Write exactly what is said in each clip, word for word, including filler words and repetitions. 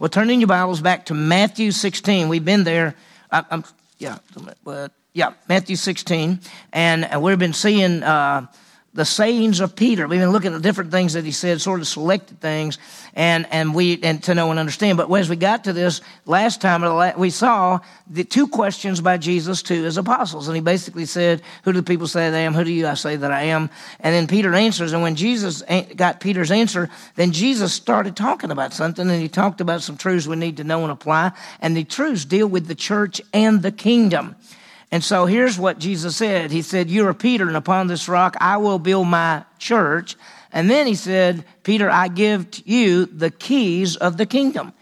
Well, turn in your Bibles back to Matthew sixteen. We've been there. I, I'm, yeah, but yeah, Matthew sixteen, and we've been seeing uh, the sayings of Peter. We've been looking at different things that he said, sort of selected things, and and we and to know and understand. But as we got to this last time, we saw the two questions by Jesus to his apostles, and he basically said, "Who do the people say that I am? Who do you I say that I am?" And then Peter answers. And when Jesus got Peter's answer, then Jesus started talking about something, and he talked about some truths we need to know and apply, and the truths deal with the church and the kingdom. And so here's what Jesus said. He said, "You are Peter, and upon this rock I will build my church." And then he said, "Peter, I give to you the keys of the kingdom."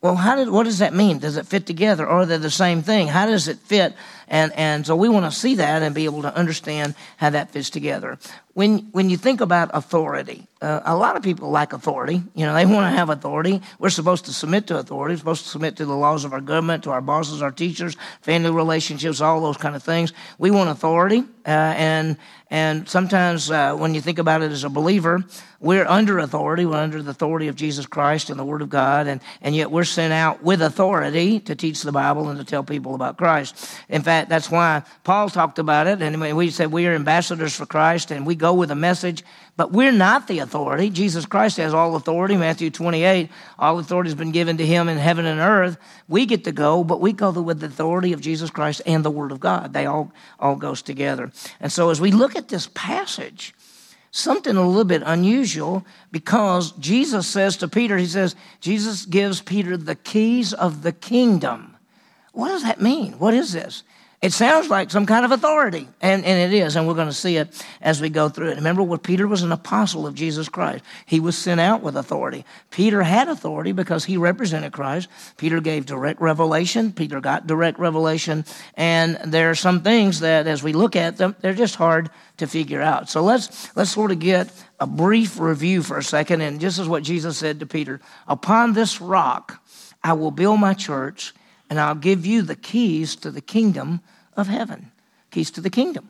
Well, how did what does that mean? Does it fit together, or are they the same thing? How does it fit? And and so we want to see that and be able to understand how that fits together. When when you think about authority, uh, a lot of people like authority. You know, they want to have authority. We're supposed to submit to authority. We're supposed to submit to the laws of our government, to our bosses, our teachers, family relationships, all those kind of things. We want authority, uh, and and sometimes uh, when you think about it as a believer, we're under authority. We're under the authority of Jesus Christ and the Word of God, and, and yet we're sent out with authority to teach the Bible and to tell people about Christ. In fact, that's why Paul talked about it, and we said we are ambassadors for Christ, and we go with a message, but we're not the authority. Jesus Christ has all authority. Matthew twenty-eight, all authority has been given to him in heaven and earth. We get to go, but we go with the authority of Jesus Christ and the Word of God. They all, all goes together. And so as we look at this passage, something a little bit unusual, because Jesus says to Peter, he says, Jesus gives Peter the keys of the kingdom. What does that mean? What is this? It sounds like some kind of authority, and, and it is, and we're going to see it as we go through it. Remember, well, Peter was an apostle of Jesus Christ. He was sent out with authority. Peter had authority because he represented Christ. Peter gave direct revelation. Peter got direct revelation, and there are some things that, as we look at them, they're just hard to figure out. So let's let's sort of get a brief review for a second, and this is what Jesus said to Peter. "Upon this rock I will build my church, and I'll give you the keys to the kingdom of heaven." Keys to the kingdom.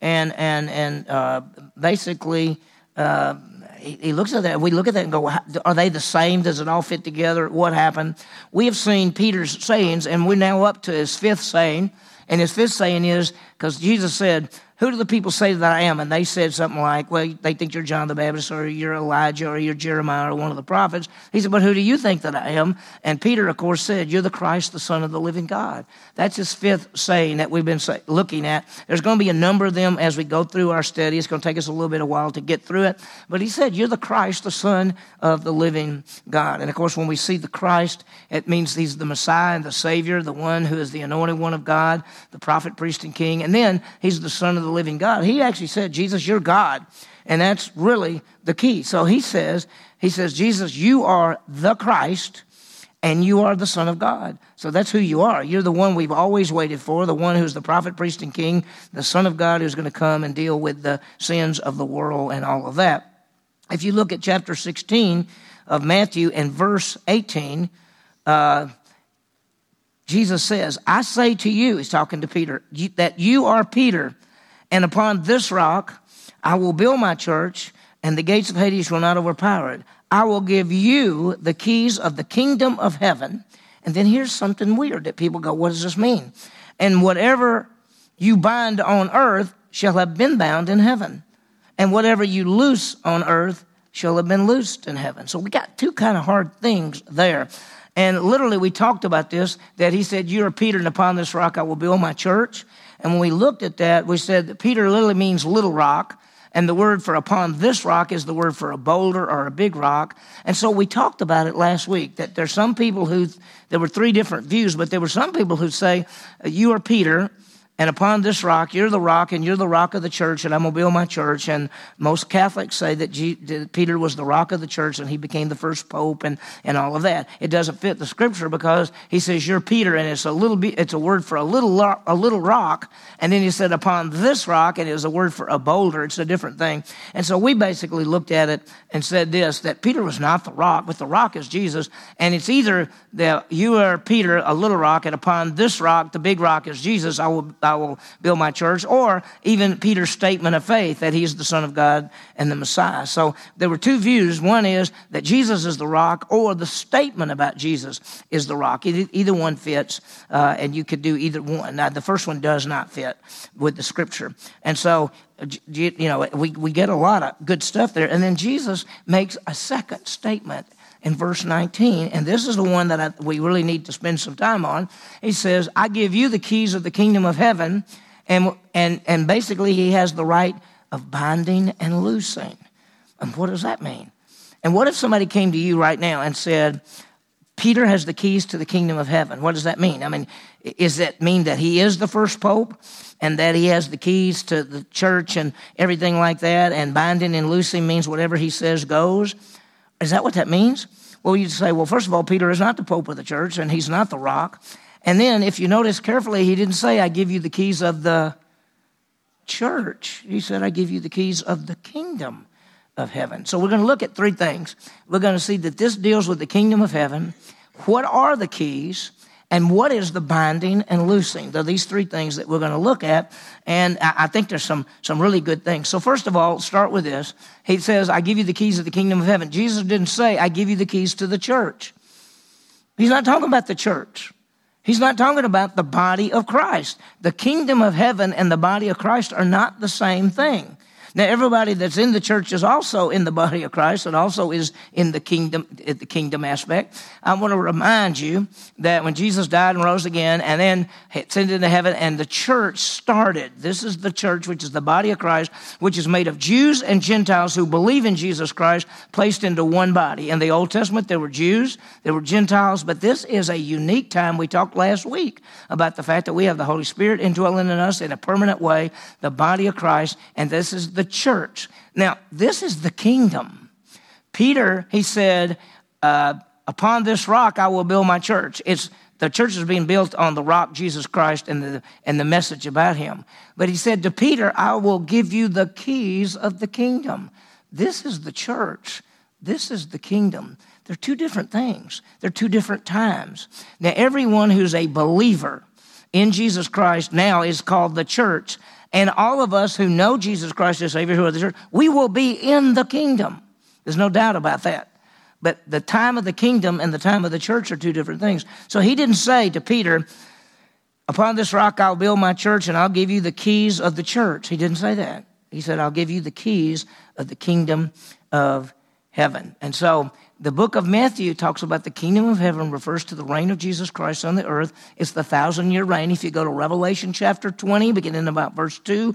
And and and uh, basically, uh, he, he looks at that. We look at that and go, are they the same? Does it all fit together? What happened? We have seen Peter's sayings, and we're now up to his fifth saying. And his fifth saying is, because Jesus said, "Who do the people say that I am?" And they said something like, well, they think you're John the Baptist, or you're Elijah, or you're Jeremiah, or one of the prophets. He said, "But who do you think that I am?" And Peter, of course, said, "You're the Christ, the Son of the living God." That's his fifth saying that we've been looking at. There's going to be a number of them as we go through our study. It's going to take us a little bit of a while to get through it. But he said, "You're the Christ, the Son of the living God." And, of course, when we see the Christ, it means he's the Messiah and the Savior, the one who is the anointed one of God, the prophet, priest, and king. And then he's the Son of the living God. He actually said, "Jesus, you're God," and that's really the key. So he says, he says, "Jesus, you are the Christ, and you are the Son of God." So that's who you are. You're the one we've always waited for, the one who's the prophet, priest, and king, the Son of God who's going to come and deal with the sins of the world and all of that. If you look at chapter sixteen of Matthew and verse eighteen, uh, Jesus says, "I say to you," he's talking to Peter, "that you are Peter, and upon this rock I will build my church, and the gates of Hades will not overpower it. I will give you the keys of the kingdom of heaven." And then here's something weird that people go, what does this mean? "And whatever you bind on earth shall have been bound in heaven, and whatever you loose on earth shall have been loosed in heaven." So we got two kind of hard things there. And literally we talked about this, that he said, "You are Peter, and upon this rock I will build my church." And when we looked at that, we said that Peter literally means little rock. And the word for upon this rock is the word for a boulder or a big rock. And so we talked about it last week, that there's some people who, there were three different views, but there were some people who say, "You are Peter, and upon this rock, you're the rock, and you're the rock of the church, and I'm going to build my church." And most Catholics say that, G- that Peter was the rock of the church, and he became the first pope, and, and all of that. It doesn't fit the scripture, because he says, "You're Peter," and it's a little bit, it's a word for a little lo- a little rock, and then he said, "Upon this rock," and it was a word for a boulder. It's a different thing. And so we basically looked at it and said this, that Peter was not the rock, but the rock is Jesus, and it's either that you are Peter, a little rock, and upon this rock, the big rock is Jesus, I will I will build my church, or even Peter's statement of faith that he is the Son of God and the Messiah. So there were two views. One is that Jesus is the rock, or the statement about Jesus is the rock. Either one fits, uh, and you could do either one. Now, the first one does not fit with the Scripture. And so, you know, we, we get a lot of good stuff there. And then Jesus makes a second statement in verse nineteen, and this is the one that I, we really need to spend some time on. He says, I give you the keys of the kingdom of heaven, and and and basically he has the right of binding and loosing. And what does that mean? And what if somebody came to you right now and said, Peter has the keys to the kingdom of heaven? What does that mean? I mean, is that mean that he is the first pope and that he has the keys to the church and everything like that, and binding and loosing means whatever he says goes? Is that what that means? Well, you'd say, well, first of all, Peter is not the pope of the church, and he's not the rock. And then, if you notice carefully, he didn't say, I give you the keys of the church. He said, I give you the keys of the kingdom of heaven. So we're going to look at three things. We're going to see that this deals with the kingdom of heaven. What are the keys? And what is the binding and loosing? There are these three things that we're going to look at, and I think there's some, some really good things. So first of all, start with this. He says, I give you the keys of the kingdom of heaven. Jesus didn't say, I give you the keys to the church. He's not talking about the church. He's not talking about the body of Christ. The kingdom of heaven and the body of Christ are not the same thing. Now, everybody that's in the church is also in the body of Christ and also is in the kingdom, the kingdom aspect. I want to remind you that when Jesus died and rose again and then ascended into heaven and the church started, this is the church, which is the body of Christ, which is made of Jews and Gentiles who believe in Jesus Christ, placed into one body. In the Old Testament, there were Jews, there were Gentiles, but this is a unique time. We talked last week about the fact that we have the Holy Spirit indwelling in us in a permanent way, the body of Christ, and this is the church. Now, this is the kingdom. Peter, he said, uh, upon this rock I will build my church. It's the church is being built on the rock, Jesus Christ, and the and the message about him. But he said to Peter, I will give you the keys of the kingdom. This is the church. This is the kingdom. They're two different things. They're two different times. Now, everyone who's a believer in Jesus Christ now is called the church. And all of us who know Jesus Christ as Savior, who are the church, we will be in the kingdom. There's no doubt about that. But the time of the kingdom and the time of the church are two different things. So he didn't say to Peter, upon this rock I'll build my church and I'll give you the keys of the church. He didn't say that. He said, I'll give you the keys of the kingdom of heaven. And so the book of Matthew talks about the kingdom of heaven, refers to the reign of Jesus Christ on the earth. It's the thousand-year reign. If you go to Revelation chapter twenty, beginning about verse two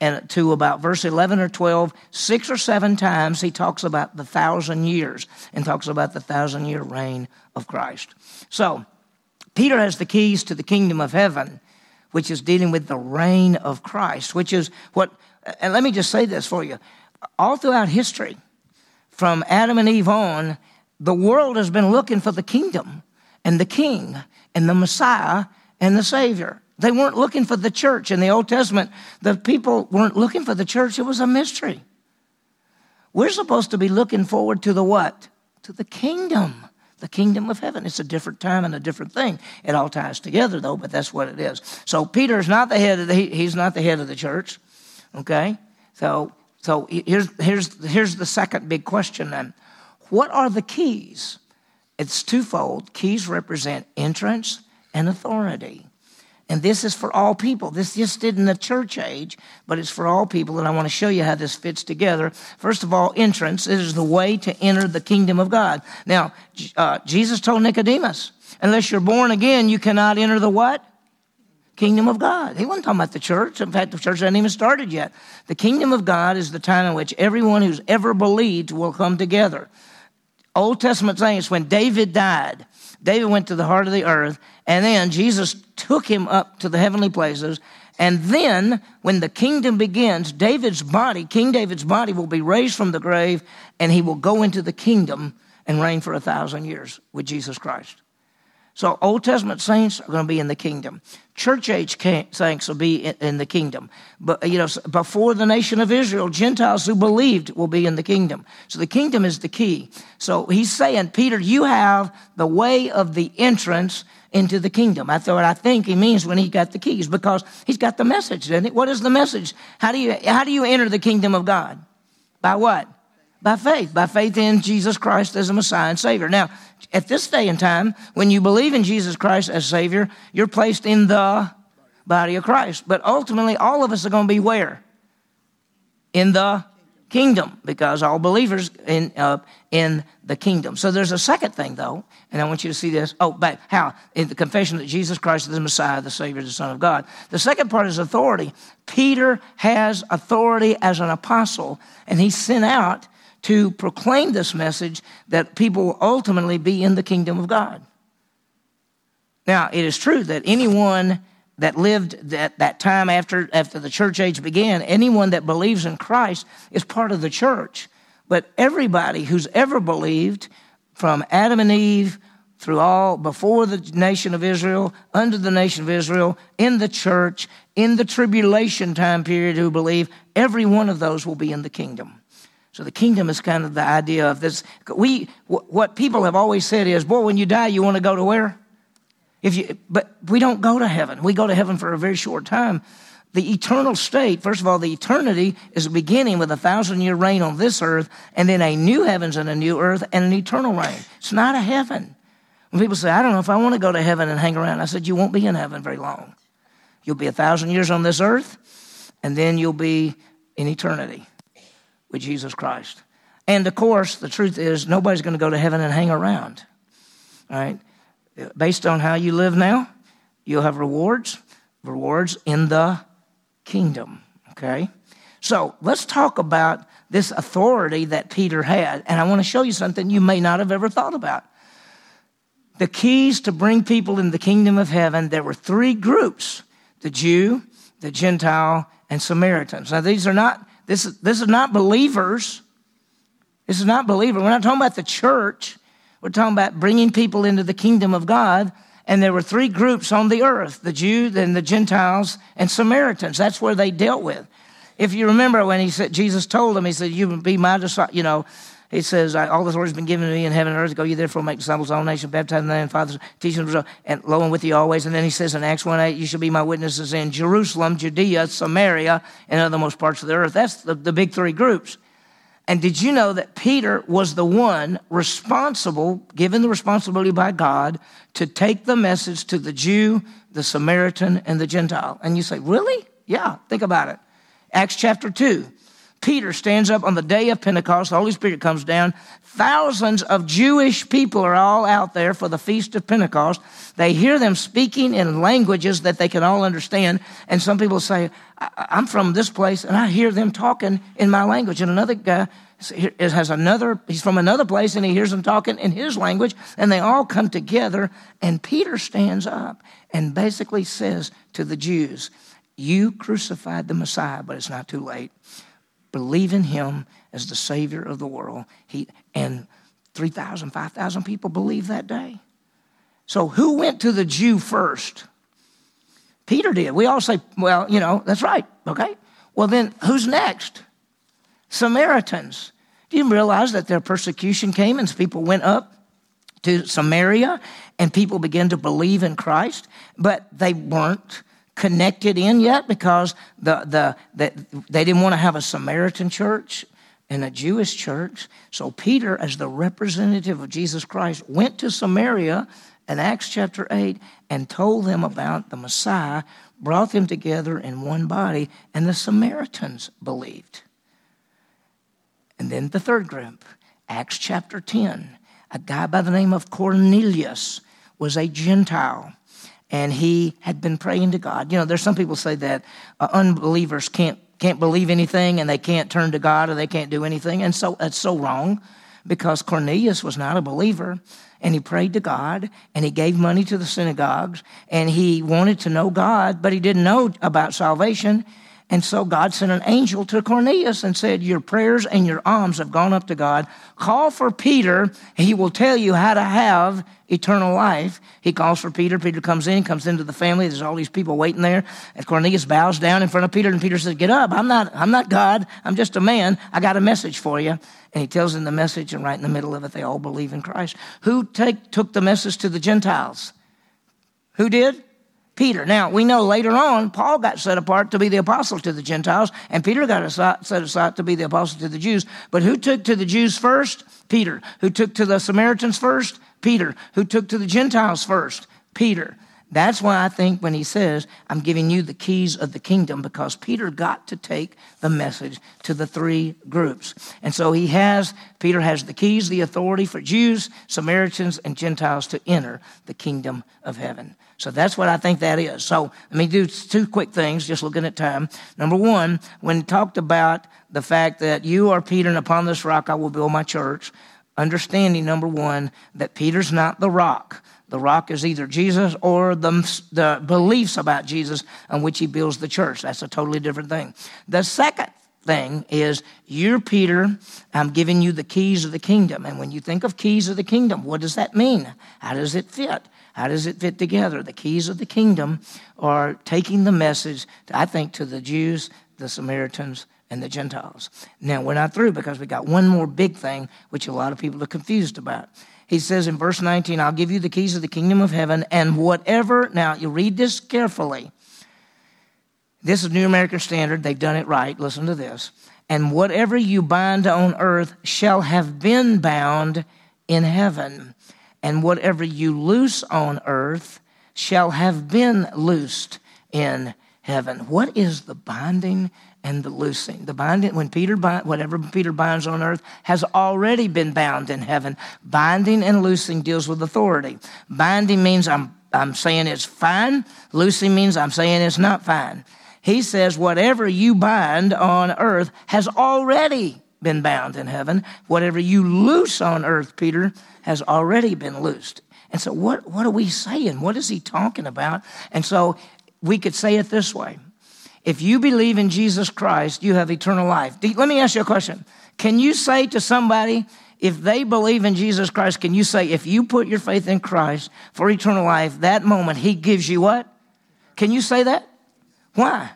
and to about verse eleven or twelve, six or seven times he talks about the thousand years and talks about the thousand-year reign of Christ. So Peter has the keys to the kingdom of heaven, which is dealing with the reign of Christ, which is what, and let me just say this for you, all throughout history, from Adam and Eve on, the world has been looking for the kingdom and the king and the Messiah and the Savior. They weren't looking for the church. In the Old Testament, the people weren't looking for the church. It was a mystery. We're supposed to be looking forward to the what? To the kingdom, the kingdom of heaven. It's a different time and a different thing. It all ties together, though, but that's what it is. So Peter's not the head of the, he, he's not the head of the church, okay? So... So here's, here's, here's the second big question then. What are the keys? It's twofold. Keys represent entrance and authority. And this is for all people. This just did in the church age, but it's for all people. And I want to show you how this fits together. First of all, entrance is the way to enter the kingdom of God. Now, uh, Jesus told Nicodemus, unless you're born again, you cannot enter the what? Kingdom of God. He wasn't talking about the church. In fact, the church hadn't even started yet. The kingdom of God is the time in which everyone who's ever believed will come together. Old Testament saints, when David died, David went to the heart of the earth, and then Jesus took him up to the heavenly places. And then when the kingdom begins, David's body, King David's body, will be raised from the grave, and he will go into the kingdom and reign for a thousand years with Jesus Christ. So Old Testament saints are going to be in the kingdom. Church age saints will be in the kingdom. But, you know, before the nation of Israel, Gentiles who believed will be in the kingdom. So the kingdom is the key. So he's saying, Peter, you have the way of the entrance into the kingdom. That's what I think he means when he got the keys, because he's got the message, doesn't he? What is the message? How do you how do you enter the kingdom of God? By what? By faith. By faith in Jesus Christ as a Messiah and Savior. Now, at this day and time, when you believe in Jesus Christ as Savior, you're placed in the body of Christ. But ultimately, all of us are going to be where? In the kingdom, because all believers in uh, in the kingdom. So there's a second thing, though, and I want you to see this. Oh, but how? In the confession that Jesus Christ is the Messiah, the Savior, the Son of God. The second part is authority. Peter has authority as an apostle, and he's sent out to proclaim this message that people will ultimately be in the kingdom of God. Now, it is true that anyone that lived at that time after after the church age began, anyone that believes in Christ is part of the church. But everybody who's ever believed, from Adam and Eve through all, before the nation of Israel, under the nation of Israel, in the church, in the tribulation time period who believe, every one of those will be in the kingdom. So the kingdom is kind of the idea of this. We What people have always said is, boy, when you die, you want to go to where? If you, but we don't go to heaven. We go to heaven for a very short time. The eternal state, first of all, the eternity is beginning with a thousand-year reign on this earth, and then a new heavens and a new earth and an eternal reign. It's not a heaven. When people say, I don't know if I want to go to heaven and hang around, I said, you won't be in heaven very long. You'll be a thousand years on this earth, and then you'll be in eternity with Jesus Christ. And, of course, the truth is nobody's going to go to heaven and hang around, all right? Based on how you live now, you'll have rewards, rewards in the kingdom, okay? So let's talk about this authority that Peter had, and I want to show you something you may not have ever thought about. The keys to bring people in the kingdom of heaven, there were three groups, the Jew, the Gentile, and Samaritans. Now, these are not, this is, this is not believers. This is not believers. We're not talking about the church. We're talking about bringing people into the kingdom of God, and there were three groups on the earth, the Jews and the Gentiles and Samaritans. That's where they dealt with. If you remember when he said, Jesus told them, he said, you will be my disciple, you know, he says, all the authority has been given to me in heaven and earth. Go ye therefore, make disciples of all nations, baptizing in the name of the Father, teaching them, and lo, I'm with you always. And then he says in Acts one eight, you shall be my witnesses in Jerusalem, Judea, Samaria, and othermost parts of the earth. That's the, the big three groups. And did you know that Peter was the one responsible, given the responsibility by God, to take the message to the Jew, the Samaritan, and the Gentile? And you say, really? Yeah, think about it. Acts chapter two. Peter stands up on the day of Pentecost. The Holy Spirit comes down. Thousands of Jewish people are all out there for the feast of Pentecost. They hear them speaking in languages that they can all understand. And some people say, I- I'm from this place, and I hear them talking in my language. And another guy has another, he's from another place, and he hears them talking in his language. And they all come together. And Peter stands up and basically says to the Jews, you crucified the Messiah, but it's not too late. Believe in him as the Savior of the world. He and three thousand, five thousand people believed that day. So who went to the Jew first? Peter did. We all say, well, you know, that's right, okay? Well, then who's next? Samaritans. Do you realize that their persecution came and people went up to Samaria and people began to believe in Christ, but they weren't connected in yet because the, the the they didn't want to have a Samaritan church and a Jewish church. So Peter, as the representative of Jesus Christ, went to Samaria in Acts chapter eight and told them about the Messiah, brought them together in one body, and the Samaritans believed. And then the third group, Acts chapter ten, a guy by the name of Cornelius was a Gentile. And he had been praying to God. You know, there's some people say that uh, unbelievers can't can't believe anything and they can't turn to God or they can't do anything. And so that's so wrong because Cornelius was not a believer and he prayed to God and he gave money to the synagogues and he wanted to know God, but he didn't know about salvation. And so God sent an angel to Cornelius and said, your prayers and your alms have gone up to God. Call for Peter. He will tell you how to have eternal life. He calls for Peter. Peter comes in, comes into the family. There's all these people waiting there. And Cornelius bows down in front of Peter. And Peter says, get up. I'm not, I'm not God. I'm just a man. I got a message for you. And he tells him the message. And right in the middle of it, they all believe in Christ. Who take, took the message to the Gentiles? Who did? Peter. Now, we know later on, Paul got set apart to be the apostle to the Gentiles, and Peter got aside, set aside to be the apostle to the Jews. But who took to the Jews first? Peter. Who took to the Samaritans first? Peter. Who took to the Gentiles first? Peter. That's why I think when he says, I'm giving you the keys of the kingdom, because Peter got to take the message to the three groups. And so he has, Peter has the keys, the authority for Jews, Samaritans, and Gentiles to enter the kingdom of heaven. So that's what I think that is. So let me do two quick things, just looking at time. Number one, when talked about the fact that you are Peter and upon this rock I will build my church, understanding, number one, that Peter's not the rock. The rock is either Jesus or the, the beliefs about Jesus on which he builds the church. That's a totally different thing. The second thing is, you're Peter, I'm giving you the keys of the kingdom. And when you think of keys of the kingdom, what does that mean? How does it fit? How does it fit together? The keys of the kingdom are taking the message, I think, to the Jews, the Samaritans, and the Gentiles. Now, we're not through because we got one more big thing, which a lot of people are confused about. He says in verse nineteen, I'll give you the keys of the kingdom of heaven, and whatever, now you read this carefully. This is New American Standard. They've done it right. Listen to this. And whatever you bind on earth shall have been bound in heaven. And whatever you loose on earth shall have been loosed in heaven. What is the binding and the loosing? The binding, when Peter bind, whatever Peter binds on earth has already been bound in heaven. Binding and loosing deals with authority. Binding means I'm I'm saying it's fine. Loosing means I'm saying it's not fine. He says whatever you bind on earth has already been bound in heaven. Whatever you loose on earth, Peter, has already been loosed. And so what, what are we saying? What is he talking about? And so we could say it this way. If you believe in Jesus Christ, you have eternal life. Let me ask you a question. Can you say to somebody, if they believe in Jesus Christ, can you say, if you put your faith in Christ for eternal life, that moment he gives you what? Can you say that? Why?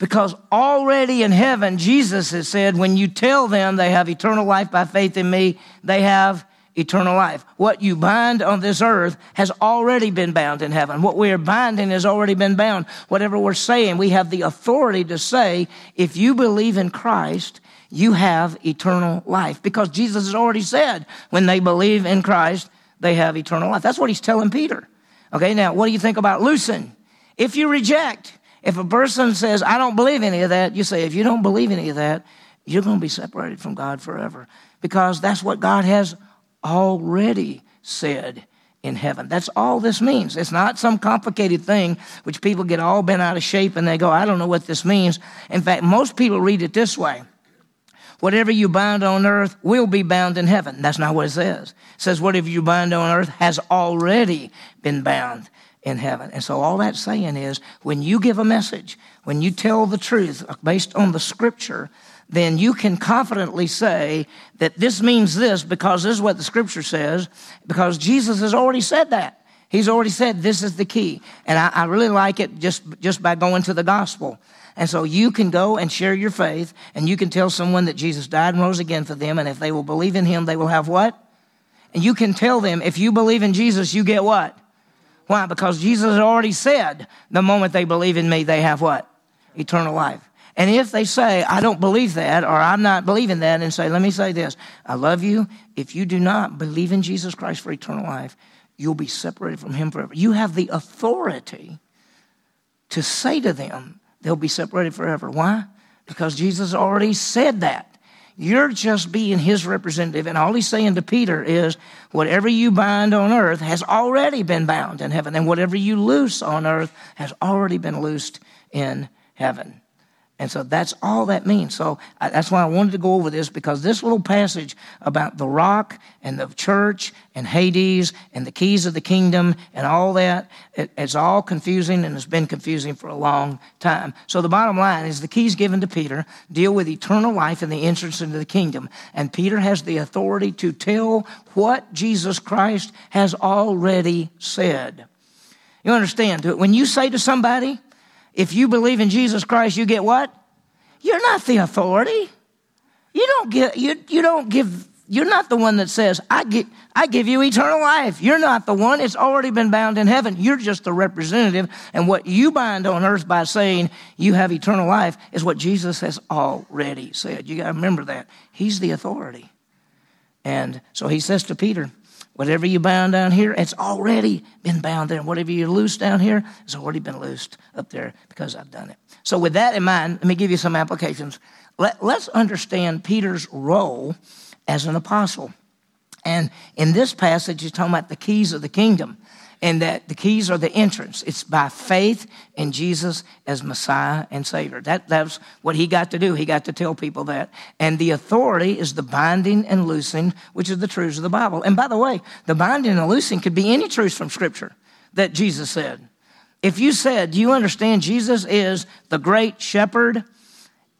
Because already in heaven, Jesus has said, when you tell them they have eternal life by faith in me, they have eternal life. What you bind on this earth has already been bound in heaven. What we are binding has already been bound. Whatever we're saying, we have the authority to say, if you believe in Christ, you have eternal life. Because Jesus has already said, when they believe in Christ, they have eternal life. That's what he's telling Peter. Okay, now, what do you think about loosen? If you reject, if a person says, I don't believe any of that, you say, if you don't believe any of that, you're going to be separated from God forever. Because that's what God has already said in heaven. That's all this means. It's not some complicated thing which people get all bent out of shape and they go, I don't know what this means. In fact, most people read it this way. Whatever you bind on earth will be bound in heaven. That's not what it says. It says whatever you bind on earth has already been bound in heaven. And so all that's saying is when you give a message, when you tell the truth based on the scripture, then you can confidently say that this means this because this is what the scripture says, because Jesus has already said that. He's already said this is the key. And I, I really like it just, just by going to the gospel. And so you can go and share your faith, and you can tell someone that Jesus died and rose again for them, and if they will believe in him, they will have what? And you can tell them, if you believe in Jesus, you get what? Why? Because Jesus has already said, the moment they believe in me, they have what? Eternal life. And if they say, I don't believe that, or I'm not believing that, and say, let me say this, I love you. If you do not believe in Jesus Christ for eternal life, you'll be separated from him forever. You have the authority to say to them, they'll be separated forever. Why? Because Jesus already said that. You're just being his representative. And all he's saying to Peter is, whatever you bind on earth has already been bound in heaven. And whatever you loose on earth has already been loosed in heaven. And so that's all that means. So I, that's why I wanted to go over this, because this little passage about the rock and the church and Hades and the keys of the kingdom and all that, it, it's all confusing, and it's been confusing for a long time. So the bottom line is the keys given to Peter deal with eternal life and the entrance into the kingdom. And Peter has the authority to tell what Jesus Christ has already said. You understand, when you say to somebody, if you believe in Jesus Christ, you get what? You're not the authority. You don't get. You you don't give. You're not the one that says, I get. I give you eternal life. You're not the one. It's already been bound in heaven. You're just the representative. And what you bind on earth by saying you have eternal life is what Jesus has already said. You got to remember that. He's the authority. And so he says to Peter, whatever you bind down here, it's already been bound there. And whatever you loose down here, it's already been loosed up there, because I've done it. So with that in mind, let me give you some applications. Let, let's understand Peter's role as an apostle. And in this passage, he's talking about the keys of the kingdom, and that the keys are the entrance. It's by faith in Jesus as Messiah and Savior. That, that's what he got to do. He got to tell people that. And the authority is the binding and loosing, which is the truths of the Bible. And by the way, the binding and loosing could be any truths from Scripture that Jesus said. If you said, do you understand Jesus is the great shepherd?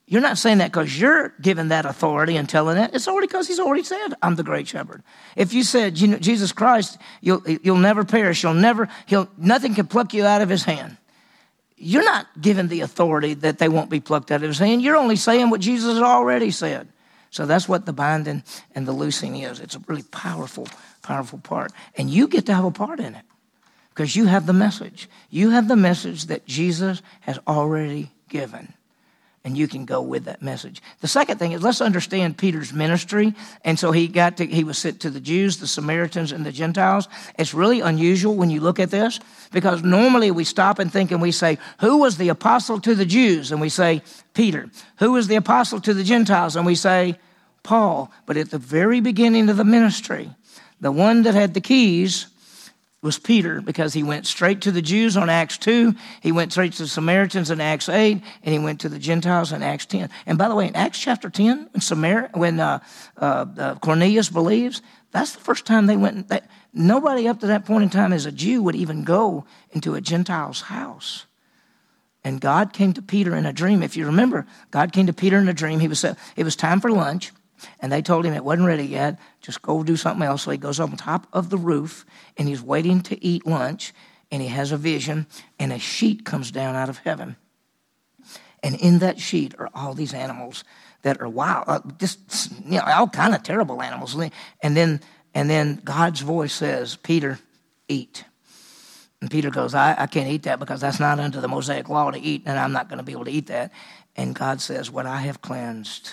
You're not saying that because you're given that authority and telling that. It's already because he's already said, I'm the great shepherd. If you said, you know, Jesus Christ, you'll you'll never perish. You'll never, he'll nothing can pluck you out of his hand. You're not given the authority that they won't be plucked out of his hand. You're only saying what Jesus has already said. So that's what the binding and the loosing is. It's a really powerful, powerful part. And you get to have a part in it, because you have the message. You have the message that Jesus has already given. And you can go with that message. The second thing is, let's understand Peter's ministry. And so he got to, he was sent to the Jews, the Samaritans, and the Gentiles. It's really unusual when you look at this, because normally we stop and think and we say, who was the apostle to the Jews? And we say, Peter. Who was the apostle to the Gentiles? And we say, Paul. But at the very beginning of the ministry, the one that had the keys was Peter, because he went straight to the Jews on Acts two, he went straight to the Samaritans in Acts eight, and he went to the Gentiles in Acts ten. And by the way, in Acts chapter ten, when, Samar- when uh, uh, uh, Cornelius believes, that's the first time they went. They, nobody up to that point in time as a Jew would even go into a Gentile's house. And God came to Peter in a dream. If you remember, God came to Peter in a dream. He was uh, it was time for lunch. And they told him it wasn't ready yet. Just go do something else. So he goes on top of the roof, and he's waiting to eat lunch, and he has a vision, and a sheet comes down out of heaven. And in that sheet are all these animals that are wild, just, you know, all kind of terrible animals. And then, and then God's voice says, Peter, eat. And Peter goes, I, I can't eat that, because that's not under the Mosaic law to eat, and I'm not going to be able to eat that. And God says, what I have cleansed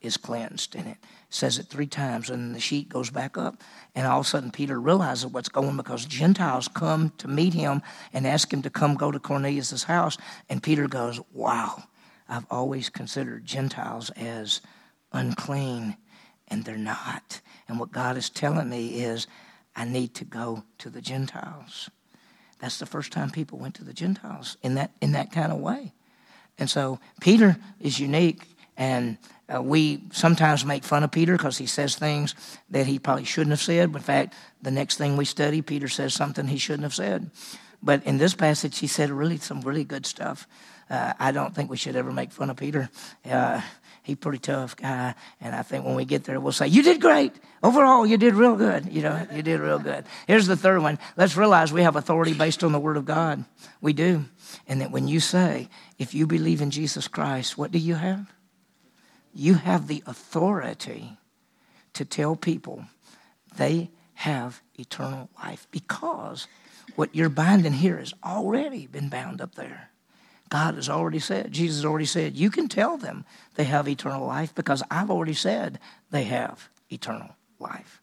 is cleansed, and it says it three times, and the sheet goes back up, and all of a sudden Peter realizes what's going on, because Gentiles come to meet him and ask him to come go to Cornelius' house, and Peter goes, wow, I've always considered Gentiles as unclean, and they're not, and what God is telling me is I need to go to the Gentiles. That's the first time people went to the Gentiles in that in that kind of way. And so Peter is unique. And uh, we sometimes make fun of Peter because he says things that he probably shouldn't have said. In fact, the next thing we study, Peter says something he shouldn't have said. But in this passage, he said really some really good stuff. Uh, I don't think we should ever make fun of Peter. Uh, he's a pretty tough guy. And I think when we get there, we'll say, you did great. Overall, you did real good. You know, you did real good. Here's the third one. Let's realize we have authority based on the Word of God. We do. And that when you say, if you believe in Jesus Christ, what do you have? You have the authority to tell people they have eternal life, because what you're binding here has already been bound up there. God has already said, Jesus has already said, you can tell them they have eternal life, because I've already said they have eternal life.